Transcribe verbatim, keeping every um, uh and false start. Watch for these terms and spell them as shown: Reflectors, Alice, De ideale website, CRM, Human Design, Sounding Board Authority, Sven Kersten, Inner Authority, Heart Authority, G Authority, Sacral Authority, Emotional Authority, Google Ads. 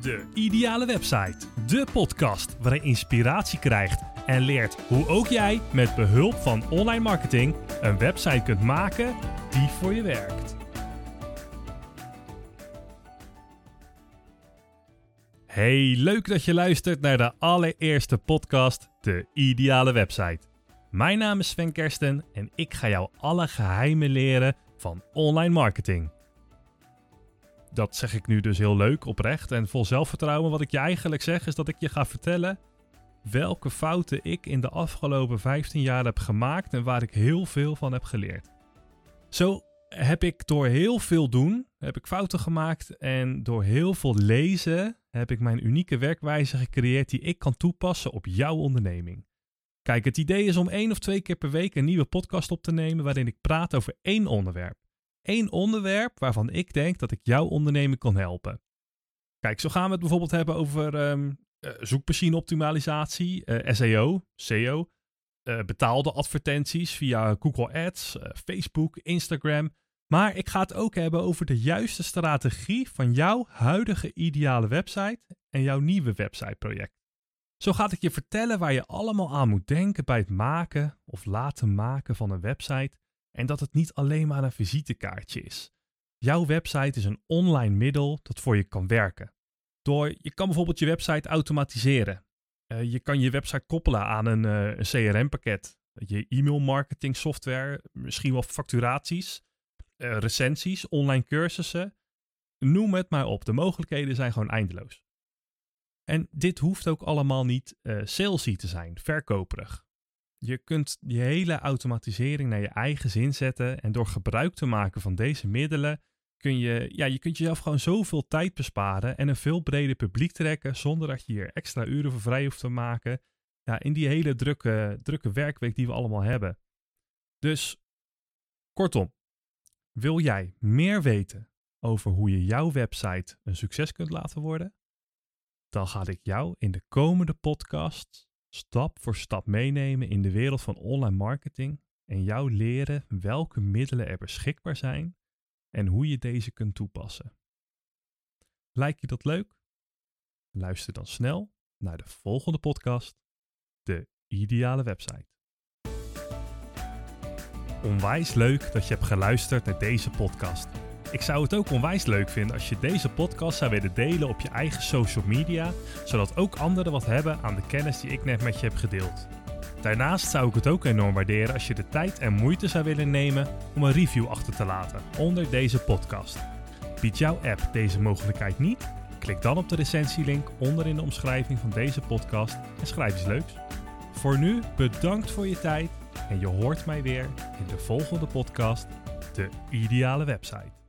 De Ideale Website, de podcast waar je inspiratie krijgt en leert hoe ook jij met behulp van online marketing een website kunt maken die voor je werkt. Hey, leuk dat je luistert naar de allereerste podcast, De Ideale Website. Mijn naam is Sven Kersten en ik ga jou alle geheimen leren van online marketing. Dat zeg ik nu dus heel leuk, oprecht en vol zelfvertrouwen. Wat ik je eigenlijk zeg is dat ik je ga vertellen welke fouten ik in de afgelopen vijftien jaar heb gemaakt en waar ik heel veel van heb geleerd. Zo heb ik door heel veel doen, heb ik fouten gemaakt en door heel veel lezen heb ik mijn unieke werkwijze gecreëerd die ik kan toepassen op jouw onderneming. Kijk, het idee is om één of twee keer per week een nieuwe podcast op te nemen waarin ik praat over één onderwerp. Eén onderwerp waarvan ik denk dat ik jouw onderneming kan helpen. Kijk, zo gaan we het bijvoorbeeld hebben over um, zoekmachine optimalisatie, uh, S E O, S E O, uh, betaalde advertenties via Google Ads, uh, Facebook, Instagram. Maar ik ga het ook hebben over de juiste strategie van jouw huidige ideale website en jouw nieuwe websiteproject. Zo ga ik je vertellen waar je allemaal aan moet denken bij het maken of laten maken van een website. En dat het niet alleen maar een visitekaartje is. Jouw website is een online middel dat voor je kan werken. Door, je kan bijvoorbeeld je website automatiseren. Uh, je kan je website koppelen aan een, uh, een C R M-pakket. Je e-mailmarketing software, misschien wel facturaties, uh, recensies, online cursussen. Noem het maar op. De mogelijkheden zijn gewoon eindeloos. En dit hoeft ook allemaal niet uh, salesy te zijn, verkoperig. Je kunt je hele automatisering naar je eigen zin zetten en door gebruik te maken van deze middelen kun je, ja, je kunt jezelf gewoon zoveel tijd besparen en een veel breder publiek trekken zonder dat je hier extra uren voor vrij hoeft te maken, ja, in die hele drukke, drukke werkweek die we allemaal hebben. Dus kortom, wil jij meer weten over hoe je jouw website een succes kunt laten worden? Dan ga ik jou in de komende podcast stap voor stap meenemen in de wereld van online marketing en jou leren welke middelen er beschikbaar zijn en hoe je deze kunt toepassen. Lijkt je dat leuk? Luister dan snel naar de volgende podcast, De Ideale Website. Onwijs leuk dat je hebt geluisterd naar deze podcast. Ik zou het ook onwijs leuk vinden als je deze podcast zou willen delen op je eigen social media, zodat ook anderen wat hebben aan de kennis die ik net met je heb gedeeld. Daarnaast zou ik het ook enorm waarderen als je de tijd en moeite zou willen nemen om een review achter te laten onder deze podcast. Biedt jouw app deze mogelijkheid niet? Klik dan op de recensielink onder in de omschrijving van deze podcast en schrijf iets leuks. Voor nu, bedankt voor je tijd en je hoort mij weer in de volgende podcast, De Ideale Website.